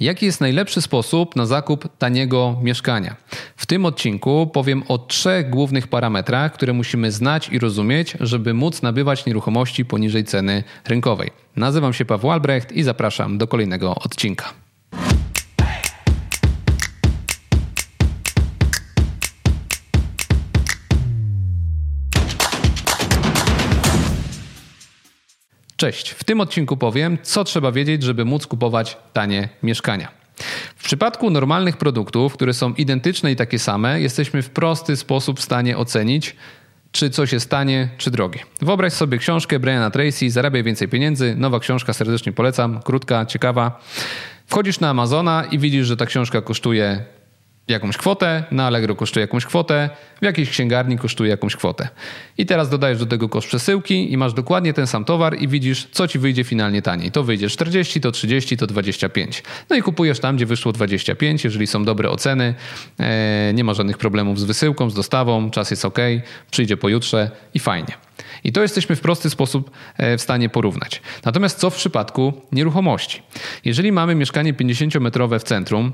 Jaki jest najlepszy sposób na zakup taniego mieszkania? W tym odcinku powiem o 3 głównych parametrach, które musimy znać i rozumieć, żeby móc nabywać nieruchomości poniżej ceny rynkowej. Nazywam się Paweł Albrecht i zapraszam do kolejnego odcinka. Cześć, w tym odcinku powiem, co trzeba wiedzieć, żeby móc kupować tanie mieszkania. W przypadku normalnych produktów, które są identyczne i takie same, jesteśmy w prosty sposób w stanie ocenić, czy coś jest tanie, czy drogie. Wyobraź sobie książkę Briana Tracy, Zarabiaj więcej pieniędzy, nowa książka, serdecznie polecam, krótka, ciekawa. Wchodzisz na Amazona i widzisz, że ta książka kosztuje jakąś kwotę, na Allegro kosztuje jakąś kwotę, w jakiejś księgarni kosztuje jakąś kwotę. I teraz dodajesz do tego koszt przesyłki i masz dokładnie ten sam towar i widzisz, co ci wyjdzie finalnie taniej. To wyjdzie 40, to 30, to 25. No i kupujesz tam, gdzie wyszło 25, jeżeli są dobre oceny, nie ma żadnych problemów z wysyłką, z dostawą, czas jest ok, przyjdzie pojutrze i fajnie. I to jesteśmy w prosty sposób w stanie porównać. Natomiast co w przypadku nieruchomości? Jeżeli mamy mieszkanie 50-metrowe w centrum,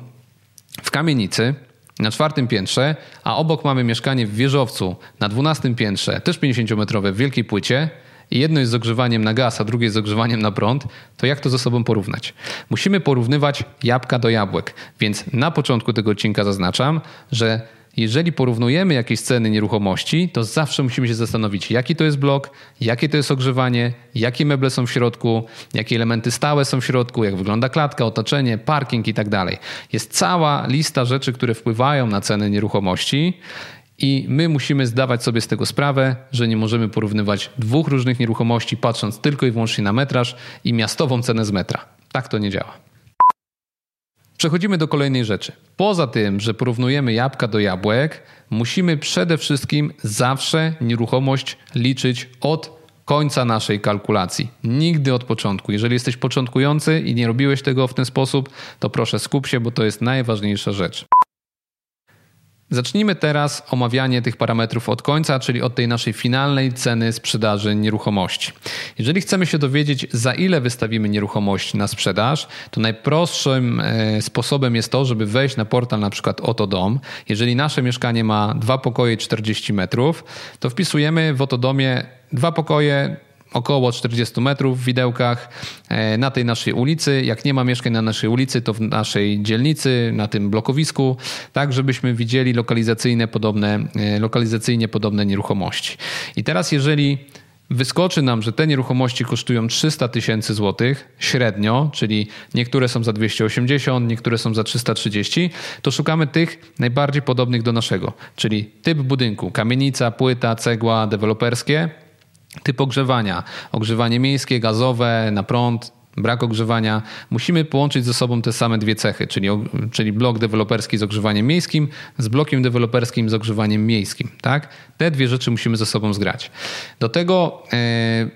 w kamienicy na 4. piętrze, a obok mamy mieszkanie w wieżowcu na 12. piętrze, też 50-metrowe w wielkiej płycie i jedno jest z ogrzewaniem na gaz, a drugie jest z ogrzewaniem na prąd, to jak to ze sobą porównać? Musimy porównywać jabłka do jabłek, więc na początku tego odcinka zaznaczam, że jeżeli porównujemy jakieś ceny nieruchomości, to zawsze musimy się zastanowić, jaki to jest blok, jakie to jest ogrzewanie, jakie meble są w środku, jakie elementy stałe są w środku, jak wygląda klatka, otoczenie, parking i tak dalej. Jest cała lista rzeczy, które wpływają na ceny nieruchomości i my musimy zdawać sobie z tego sprawę, że nie możemy porównywać 2 różnych nieruchomości, patrząc tylko i wyłącznie na metraż i miastową cenę z metra. Tak to nie działa. Przechodzimy do kolejnej rzeczy. Poza tym, że porównujemy jabłka do jabłek, musimy przede wszystkim zawsze nieruchomość liczyć od końca naszej kalkulacji. Nigdy od początku. Jeżeli jesteś początkujący i nie robiłeś tego w ten sposób, to proszę skup się, bo to jest najważniejsza rzecz. Zacznijmy teraz omawianie tych parametrów od końca, czyli od tej naszej finalnej ceny sprzedaży nieruchomości. Jeżeli chcemy się dowiedzieć, za ile wystawimy nieruchomość na sprzedaż, to najprostszym sposobem jest to, żeby wejść na portal na przykład Otodom. Jeżeli nasze mieszkanie ma 2 pokoje 40 metrów, to wpisujemy w Otodomie 2 pokoje około 40 metrów w widełkach na tej naszej ulicy. Jak nie ma mieszkań na naszej ulicy, to w naszej dzielnicy, na tym blokowisku, tak żebyśmy widzieli lokalizacyjnie podobne nieruchomości. I teraz jeżeli wyskoczy nam, że te nieruchomości kosztują 300 000 złotych średnio, czyli niektóre są za 280, niektóre są za 330, to szukamy tych najbardziej podobnych do naszego, czyli typ budynku, kamienica, płyta, cegła, deweloperskie, typ ogrzewania, ogrzewanie miejskie, gazowe, na prąd, brak ogrzewania. Musimy połączyć ze sobą te same 2 cechy, czyli blok deweloperski z ogrzewaniem miejskim z blokiem deweloperskim z ogrzewaniem miejskim. Tak? Te 2 rzeczy musimy ze sobą zgrać. Do tego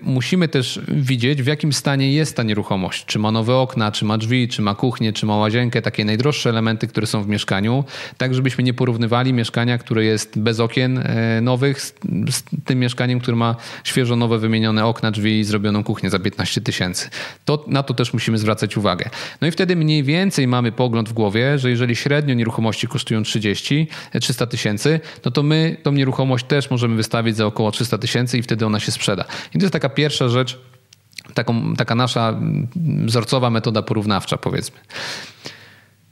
musimy też widzieć, w jakim stanie jest ta nieruchomość. Czy ma nowe okna, czy ma drzwi, czy ma kuchnię, czy ma łazienkę, takie najdroższe elementy, które są w mieszkaniu, tak żebyśmy nie porównywali mieszkania, które jest bez okien nowych z tym mieszkaniem, które ma świeżo nowe wymienione okna, drzwi i zrobioną kuchnię za 15 000. Na to też musimy zwracać uwagę. No i wtedy mniej więcej mamy pogląd w głowie, że jeżeli średnio nieruchomości kosztują 300 000, no to my tą nieruchomość też możemy wystawić za około 300 000 i wtedy ona się sprzeda. I to jest taka pierwsza rzecz, taka nasza wzorcowa metoda porównawcza, powiedzmy.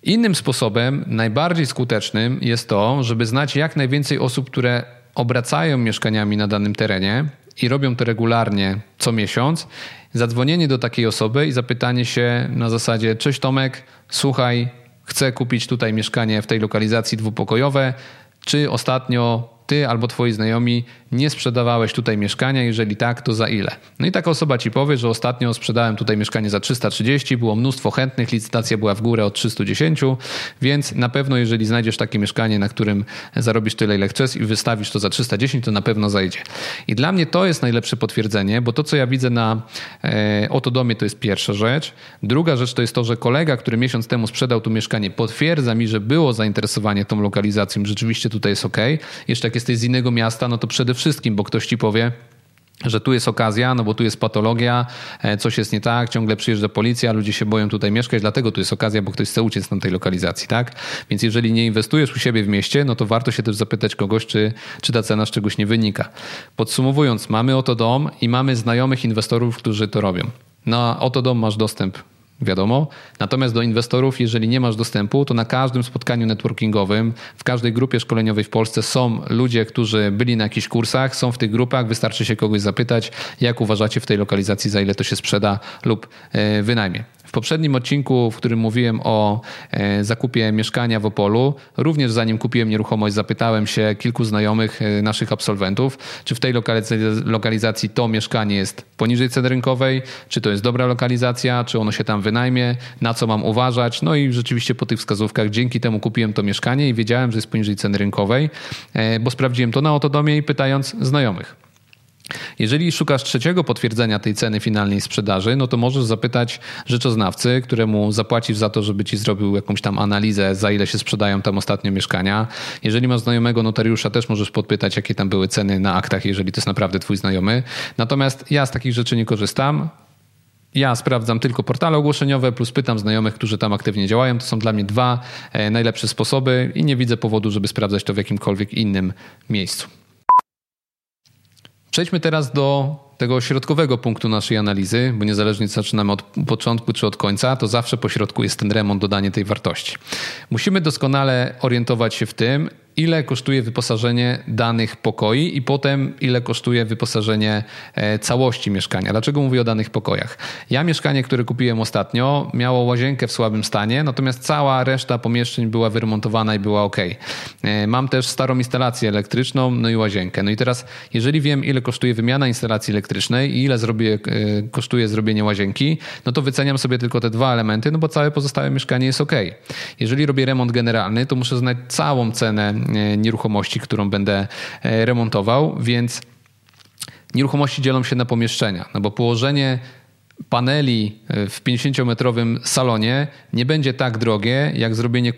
Innym sposobem, najbardziej skutecznym jest to, żeby znać jak najwięcej osób, które obracają mieszkaniami na danym terenie i robią to regularnie co miesiąc, zadzwonienie do takiej osoby i zapytanie się na zasadzie: cześć Tomek, słuchaj, chcę kupić tutaj mieszkanie w tej lokalizacji dwupokojowe, czy ostatnio ty albo twoi znajomi nie sprzedawałeś tutaj mieszkania, jeżeli tak, to za ile? No i taka osoba ci powie, że ostatnio sprzedałem tutaj mieszkanie za 330, było mnóstwo chętnych, licytacja była w górę od 310, więc na pewno jeżeli znajdziesz takie mieszkanie, na którym zarobisz tyle ile chcesz i wystawisz to za 310, to na pewno zajdzie. I dla mnie to jest najlepsze potwierdzenie, bo to co ja widzę na Otodomie to jest pierwsza rzecz. Druga rzecz to jest to, że kolega, który miesiąc temu sprzedał tu mieszkanie, potwierdza mi, że było zainteresowanie tą lokalizacją, rzeczywiście tutaj jest ok. Jeszcze jak jesteś z innego miasta, no to przede wszystkim, bo ktoś ci powie, że tu jest okazja, no bo tu jest patologia, coś jest nie tak, ciągle przyjeżdża policja, ludzie się boją tutaj mieszkać, dlatego tu jest okazja, bo ktoś chce uciec z tamtej lokalizacji, tak? Więc jeżeli nie inwestujesz u siebie w mieście, no to warto się też zapytać kogoś, czy ta cena z czegoś nie wynika. Podsumowując, mamy Otodom i mamy znajomych inwestorów, którzy to robią. Na Otodom masz dostęp, wiadomo. Natomiast do inwestorów, jeżeli nie masz dostępu, to na każdym spotkaniu networkingowym, w każdej grupie szkoleniowej w Polsce są ludzie, którzy byli na jakichś kursach, są w tych grupach, wystarczy się kogoś zapytać, jak uważacie w tej lokalizacji, za ile to się sprzeda lub wynajmie. W poprzednim odcinku, w którym mówiłem o zakupie mieszkania w Opolu, również zanim kupiłem nieruchomość, zapytałem się kilku znajomych naszych absolwentów, czy w tej lokalizacji to mieszkanie jest poniżej ceny rynkowej, czy to jest dobra lokalizacja, czy ono się tam wynajmie, na co mam uważać. No i rzeczywiście po tych wskazówkach dzięki temu kupiłem to mieszkanie i wiedziałem, że jest poniżej ceny rynkowej, bo sprawdziłem to na Otodomie i pytając znajomych. Jeżeli szukasz trzeciego potwierdzenia tej ceny finalnej sprzedaży, no to możesz zapytać rzeczoznawcy, któremu zapłacisz za to, żeby ci zrobił jakąś tam analizę, za ile się sprzedają tam ostatnio mieszkania. Jeżeli masz znajomego notariusza, też możesz podpytać, jakie tam były ceny na aktach, jeżeli to jest naprawdę twój znajomy. Natomiast ja z takich rzeczy nie korzystam. Ja sprawdzam tylko portale ogłoszeniowe plus pytam znajomych, którzy tam aktywnie działają. To są dla mnie dwa najlepsze sposoby i nie widzę powodu, żeby sprawdzać to w jakimkolwiek innym miejscu. Przejdźmy teraz do tego środkowego punktu naszej analizy, bo niezależnie czy zaczynamy od początku czy od końca, to zawsze po środku jest ten remont, dodanie tej wartości. Musimy doskonale orientować się w tym, ile kosztuje wyposażenie danych pokoi i potem ile kosztuje wyposażenie całości mieszkania. Dlaczego mówię o danych pokojach? Ja mieszkanie, które kupiłem ostatnio, miało łazienkę w słabym stanie, natomiast cała reszta pomieszczeń była wyremontowana i była ok. Mam też starą instalację elektryczną, no i łazienkę. No i teraz, jeżeli wiem, ile kosztuje wymiana instalacji elektrycznej i ile kosztuje zrobienie łazienki, no to wyceniam sobie tylko te dwa elementy, no bo całe pozostałe mieszkanie jest ok. Jeżeli robię remont generalny, to muszę znać całą cenę nieruchomości, którą będę remontował, więc nieruchomości dzielą się na pomieszczenia, no bo położenie paneli w 50-metrowym salonie nie będzie tak drogie jak zrobienie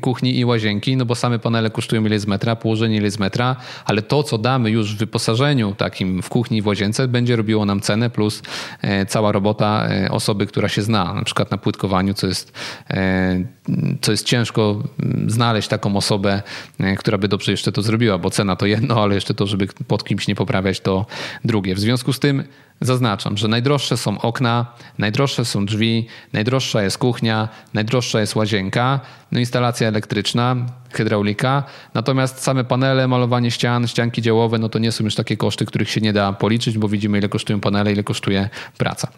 kuchni i łazienki, no bo same panele kosztują ile z metra, położenie ile z metra, ale to co damy już w wyposażeniu takim w kuchni i w łazience będzie robiło nam cenę plus cała robota osoby, która się zna na przykład na płytkowaniu, co jest ciężko znaleźć taką osobę, która by dobrze jeszcze to zrobiła, bo cena to jedno, ale jeszcze to, żeby pod kimś nie poprawiać, to drugie. W związku z tym zaznaczam, że najdroższe są okna, najdroższe są drzwi, najdroższa jest kuchnia, najdroższa jest łazienka, no instalacja elektryczna, hydraulika, natomiast same panele, malowanie ścian, ścianki działowe, no to nie są już takie koszty, których się nie da policzyć, bo widzimy ile kosztują panele, ile kosztuje praca.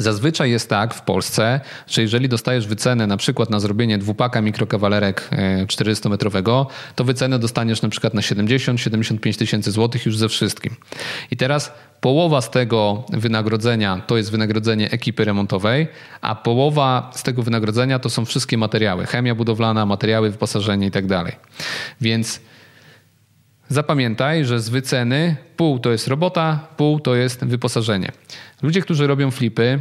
Zazwyczaj jest tak w Polsce, że jeżeli dostajesz wycenę na przykład na zrobienie dwupaka mikrokawalerek 400-metrowego, to wycenę dostaniesz na przykład na 70-75 tysięcy złotych już ze wszystkim. I teraz połowa z tego wynagrodzenia to jest wynagrodzenie ekipy remontowej, a połowa z tego wynagrodzenia to są wszystkie materiały, chemia budowlana, materiały, wyposażenie i tak dalej. Więc zapamiętaj, że z wyceny pół to jest robota, pół to jest wyposażenie. Ludzie, którzy robią flipy,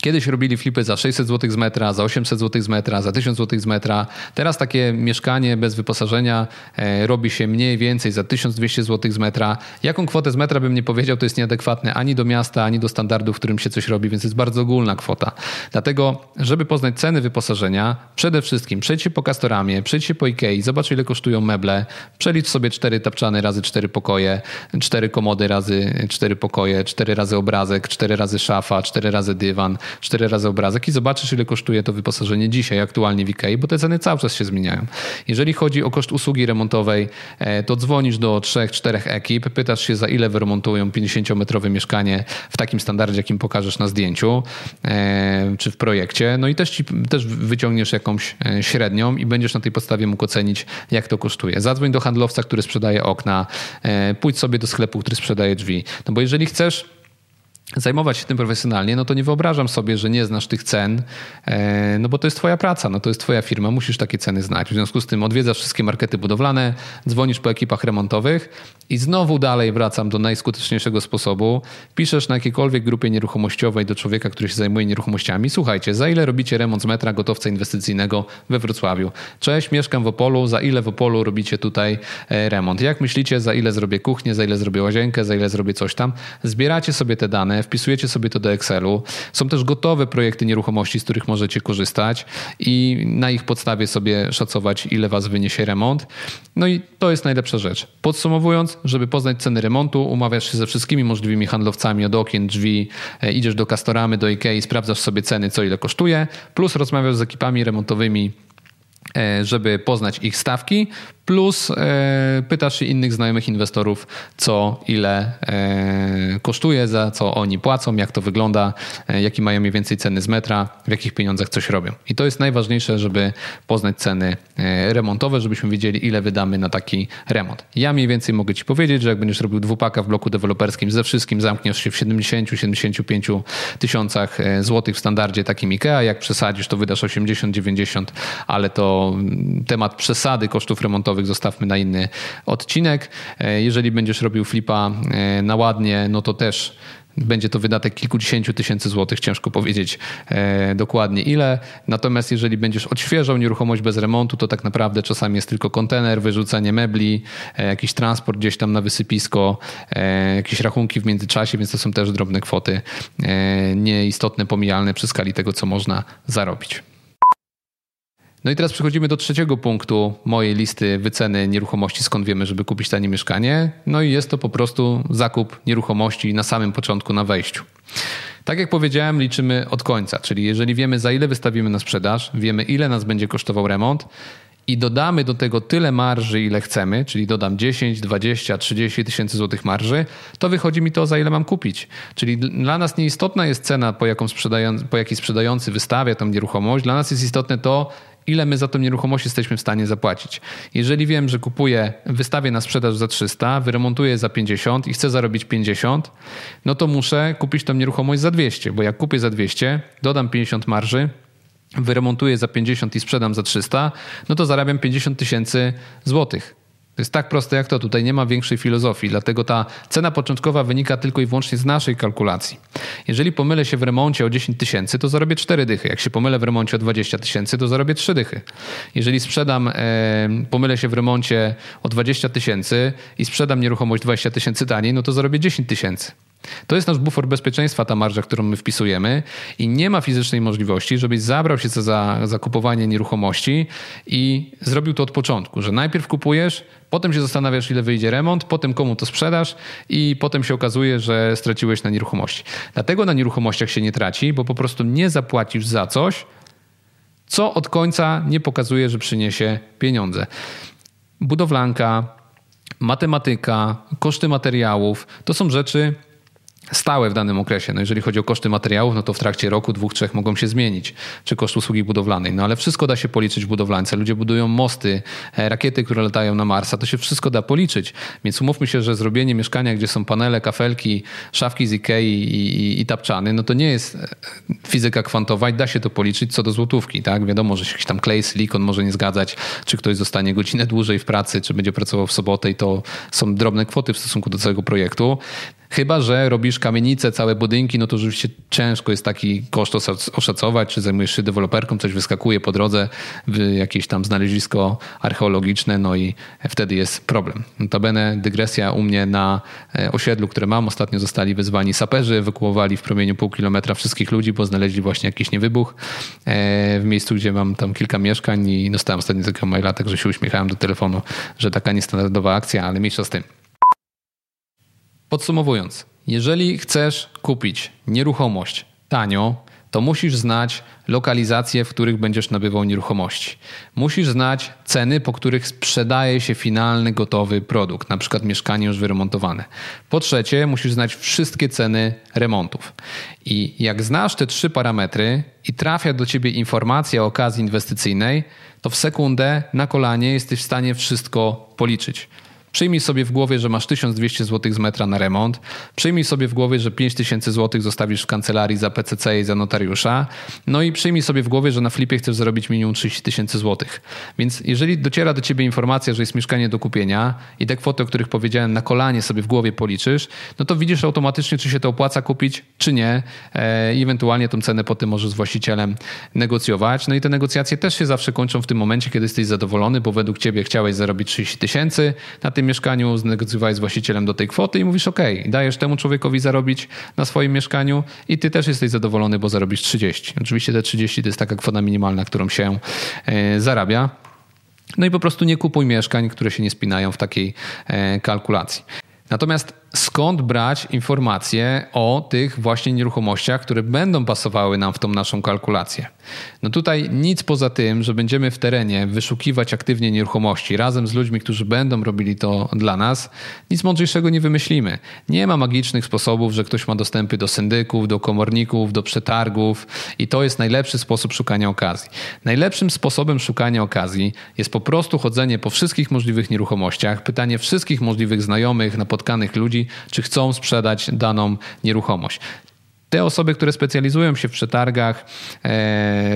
kiedyś robili flipy za 600 zł z metra, za 800 zł z metra, za 1000 zł z metra. Teraz takie mieszkanie bez wyposażenia robi się mniej więcej za 1200 zł z metra. Jaką kwotę z metra bym nie powiedział, to jest nieadekwatne ani do miasta, ani do standardu, w którym się coś robi, więc jest bardzo ogólna kwota. Dlatego, żeby poznać ceny wyposażenia, przede wszystkim przejdź się po Castoramie, przejdź się po IKEA, zobacz ile kosztują meble, przelicz sobie 4 tapczany razy 4 pokoje, 4 komody razy 4 pokoje, 4 razy obrazek, 4 razy szafa, 4 razy dywan, 4 razy obrazek i zobaczysz ile kosztuje to wyposażenie dzisiaj aktualnie w IKEA, bo te ceny cały czas się zmieniają. Jeżeli chodzi o koszt usługi remontowej, to dzwonisz do 3-4 ekip, pytasz się za ile wyremontują 50-metrowe mieszkanie w takim standardzie, jakim pokażesz na zdjęciu czy w projekcie, no i też wyciągniesz jakąś średnią i będziesz na tej podstawie mógł ocenić jak to kosztuje. Zadzwoń do handlowca, który sprzedaje okna, pójdź sobie do sklepu, który sprzedaje drzwi, no bo jeżeli chcesz zajmować się tym profesjonalnie, no to nie wyobrażam sobie, że nie znasz tych cen, no bo to jest twoja praca, no to jest twoja firma, musisz takie ceny znać. W związku z tym odwiedzasz wszystkie markety budowlane, dzwonisz po ekipach remontowych i znowu dalej wracam do najskuteczniejszego sposobu. Piszesz na jakiejkolwiek grupie nieruchomościowej do człowieka, który się zajmuje nieruchomościami. Słuchajcie, za ile robicie remont z metra gotowca inwestycyjnego we Wrocławiu? Cześć, mieszkam w Opolu, za ile w Opolu robicie tutaj remont? Jak myślicie, za ile zrobię kuchnię, za ile zrobię łazienkę, za ile zrobię coś tam? Zbieracie sobie te dane, wpisujecie sobie to do Excelu. Są też gotowe projekty nieruchomości, z których możecie korzystać i na ich podstawie sobie szacować, ile was wyniesie remont. No i to jest najlepsza rzecz. Podsumowując, żeby poznać ceny remontu, umawiasz się ze wszystkimi możliwymi handlowcami od okien, drzwi, idziesz do Castoramy, do IKEA, sprawdzasz sobie ceny, co ile kosztuje, plus rozmawiasz z ekipami remontowymi, żeby poznać ich stawki, plus pytasz się innych znajomych inwestorów, co ile kosztuje, za co oni płacą, jak to wygląda, jakie mają mniej więcej ceny z metra, w jakich pieniądzach coś robią. I to jest najważniejsze, żeby poznać ceny remontowe, żebyśmy wiedzieli, ile wydamy na taki remont. Ja mniej więcej mogę ci powiedzieć, że jak będziesz robił dwupaka w bloku deweloperskim ze wszystkim, zamkniesz się w 70-75 tysiącach złotych w standardzie takim IKEA. Jak przesadzisz, to wydasz 80-90, ale to temat przesady kosztów remontowych zostawmy na inny odcinek. Jeżeli będziesz robił flipa na ładnie, no to też będzie to wydatek kilkudziesięciu tysięcy złotych, ciężko powiedzieć dokładnie ile. Natomiast jeżeli będziesz odświeżał nieruchomość bez remontu, to tak naprawdę czasami jest tylko kontener, wyrzucenie mebli, jakiś transport gdzieś tam na wysypisko, jakieś rachunki w międzyczasie, więc to są też drobne kwoty, nieistotne, pomijalne przy skali tego, co można zarobić. No i teraz przechodzimy do trzeciego punktu mojej listy wyceny nieruchomości, skąd wiemy, żeby kupić tanie mieszkanie. No i jest to po prostu zakup nieruchomości na samym początku, na wejściu. Tak jak powiedziałem, liczymy od końca, czyli jeżeli wiemy, za ile wystawimy na sprzedaż, wiemy, ile nas będzie kosztował remont i dodamy do tego tyle marży, ile chcemy, czyli dodam 10, 20, 30 tysięcy złotych marży, to wychodzi mi to, za ile mam kupić. Czyli dla nas nieistotna jest cena, po jakiej sprzedający wystawia tą nieruchomość. Dla nas jest istotne to, ile my za tą nieruchomość jesteśmy w stanie zapłacić. Jeżeli wiem, że wystawię na sprzedaż za 300, wyremontuję za 50 i chcę zarobić 50, no to muszę kupić tą nieruchomość za 200, bo jak kupię za 200, dodam 50 marży, wyremontuję za 50 i sprzedam za 300, no to zarabiam 50 tysięcy złotych. To jest tak proste jak to, tutaj nie ma większej filozofii, dlatego ta cena początkowa wynika tylko i wyłącznie z naszej kalkulacji. Jeżeli pomylę się w remoncie o 10 tysięcy, to zarobię 4 dychy. Jak się pomylę w remoncie o 20 tysięcy, to zarobię 3 dychy. Jeżeli sprzedam, pomylę się w remoncie o 20 tysięcy i sprzedam nieruchomość 20 tysięcy taniej, no to zarobię 10 tysięcy. To jest nasz bufor bezpieczeństwa, ta marża, którą my wpisujemy i nie ma fizycznej możliwości, żebyś zabrał się za kupowanie nieruchomości i zrobił to od początku, że najpierw kupujesz, potem się zastanawiasz, ile wyjdzie remont, potem komu to sprzedasz i potem się okazuje, że straciłeś na nieruchomości. Dlatego na nieruchomościach się nie traci, bo po prostu nie zapłacisz za coś, co od końca nie pokazuje, że przyniesie pieniądze. Budowlanka, matematyka, koszty materiałów, to są rzeczy stałe w danym okresie. No jeżeli chodzi o koszty materiałów, no to w trakcie roku, dwóch, trzech mogą się zmienić, czy koszt usługi budowlanej. No ale wszystko da się policzyć w budowlance. Ludzie budują mosty, rakiety, które latają na Marsa. To się wszystko da policzyć. Więc umówmy się, że zrobienie mieszkania, gdzie są panele, kafelki, szafki z Ikei i tapczany, no to nie jest fizyka kwantowa i da się to policzyć co do złotówki, tak? Wiadomo, że się jakiś tam klej, silikon może nie zgadzać, czy ktoś zostanie godzinę dłużej w pracy, czy będzie pracował w sobotę i to są drobne kwoty w stosunku do całego projektu. Chyba że robisz kamienice, całe budynki, no to rzeczywiście ciężko jest taki koszt oszacować, czy zajmujesz się deweloperką, coś wyskakuje po drodze, jakieś tam znalezisko archeologiczne, no i wtedy jest problem. Notabene dygresja u mnie na osiedlu, które mam. Ostatnio zostali wezwani saperzy, ewakuowali w promieniu pół kilometra wszystkich ludzi, bo znaleźli właśnie jakiś niewybuch w miejscu, gdzie mam tam kilka mieszkań i dostałem ostatnio takiego maila, także się uśmiechałem do telefonu, że taka niestandardowa akcja, ale mniejsza z tym. Podsumowując, jeżeli chcesz kupić nieruchomość tanio, to musisz znać lokalizacje, w których będziesz nabywał nieruchomości. Musisz znać ceny, po których sprzedaje się finalny, gotowy produkt, na przykład mieszkanie już wyremontowane. Po trzecie, musisz znać wszystkie ceny remontów. I jak znasz te trzy parametry i trafia do ciebie informacja o okazji inwestycyjnej, to w sekundę na kolanie jesteś w stanie wszystko policzyć. Przyjmij sobie w głowie, że masz 1200 zł z metra na remont. Przyjmij sobie w głowie, że 5000 zł zostawisz w kancelarii za PCC i za notariusza. No i przyjmij sobie w głowie, że na flipie chcesz zarobić minimum 30 000 zł. Więc jeżeli dociera do ciebie informacja, że jest mieszkanie do kupienia i te kwoty, o których powiedziałem, na kolanie sobie w głowie policzysz, no to widzisz automatycznie, czy się to opłaca kupić, czy nie. Ewentualnie tą cenę potem możesz z właścicielem negocjować. No i te negocjacje też się zawsze kończą w tym momencie, kiedy jesteś zadowolony, bo według ciebie chciałeś zarobić 30 000 na tym mieszkaniu, znegocjowałeś z właścicielem do tej kwoty i mówisz okej, dajesz temu człowiekowi zarobić na swoim mieszkaniu i ty też jesteś zadowolony, bo zarobisz 30. Oczywiście te 30 to jest taka kwota minimalna, którą się zarabia. No i po prostu nie kupuj mieszkań, które się nie spinają w takiej kalkulacji. Natomiast skąd brać informacje o tych właśnie nieruchomościach, które będą pasowały nam w tą naszą kalkulację? No tutaj nic poza tym, że będziemy w terenie wyszukiwać aktywnie nieruchomości razem z ludźmi, którzy będą robili to dla nas, nic mądrzejszego nie wymyślimy. Nie ma magicznych sposobów, że ktoś ma dostępy do syndyków, do komorników, do przetargów i to jest najlepszy sposób szukania okazji. Najlepszym sposobem szukania okazji jest po prostu chodzenie po wszystkich możliwych nieruchomościach, pytanie wszystkich możliwych znajomych, napotkanych ludzi, czy chcą sprzedać daną nieruchomość. Te osoby, które specjalizują się w przetargach,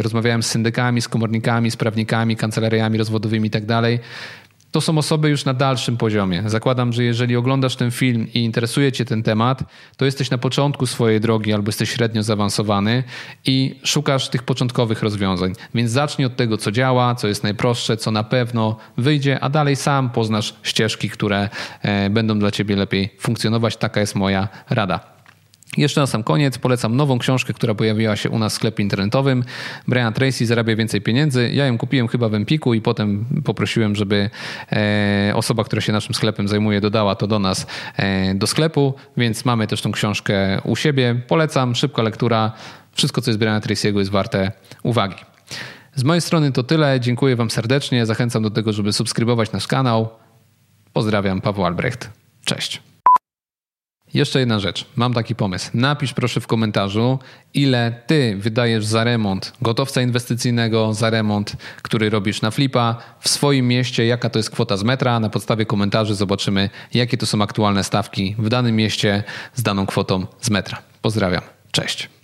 rozmawiałem z syndykami, z komornikami, z prawnikami, kancelariami rozwodowymi i tak dalej. To są osoby już na dalszym poziomie. Zakładam, że jeżeli oglądasz ten film i interesuje cię ten temat, to jesteś na początku swojej drogi albo jesteś średnio zaawansowany i szukasz tych początkowych rozwiązań. Więc zacznij od tego, co działa, co jest najprostsze, co na pewno wyjdzie, a dalej sam poznasz ścieżki, które będą dla ciebie lepiej funkcjonować. Taka jest moja rada. Jeszcze na sam koniec polecam nową książkę, która pojawiła się u nas w sklepie internetowym. Brian Tracy, Zarabiaj więcej pieniędzy. Ja ją kupiłem chyba w Empiku i potem poprosiłem, żeby osoba, która się naszym sklepem zajmuje, dodała to do nas do sklepu, więc mamy też tą książkę u siebie. Polecam, szybka lektura. Wszystko, co jest Briana Tracy'ego, jest warte uwagi. Z mojej strony to tyle. Dziękuję wam serdecznie. Zachęcam do tego, żeby subskrybować nasz kanał. Pozdrawiam, Paweł Albrecht. Cześć. Jeszcze jedna rzecz. Mam taki pomysł. Napisz proszę w komentarzu, ile ty wydajesz za remont gotowca inwestycyjnego, za remont, który robisz na flipa w swoim mieście, jaka to jest kwota z metra. Na podstawie komentarzy zobaczymy, jakie to są aktualne stawki w danym mieście z daną kwotą z metra. Pozdrawiam. Cześć.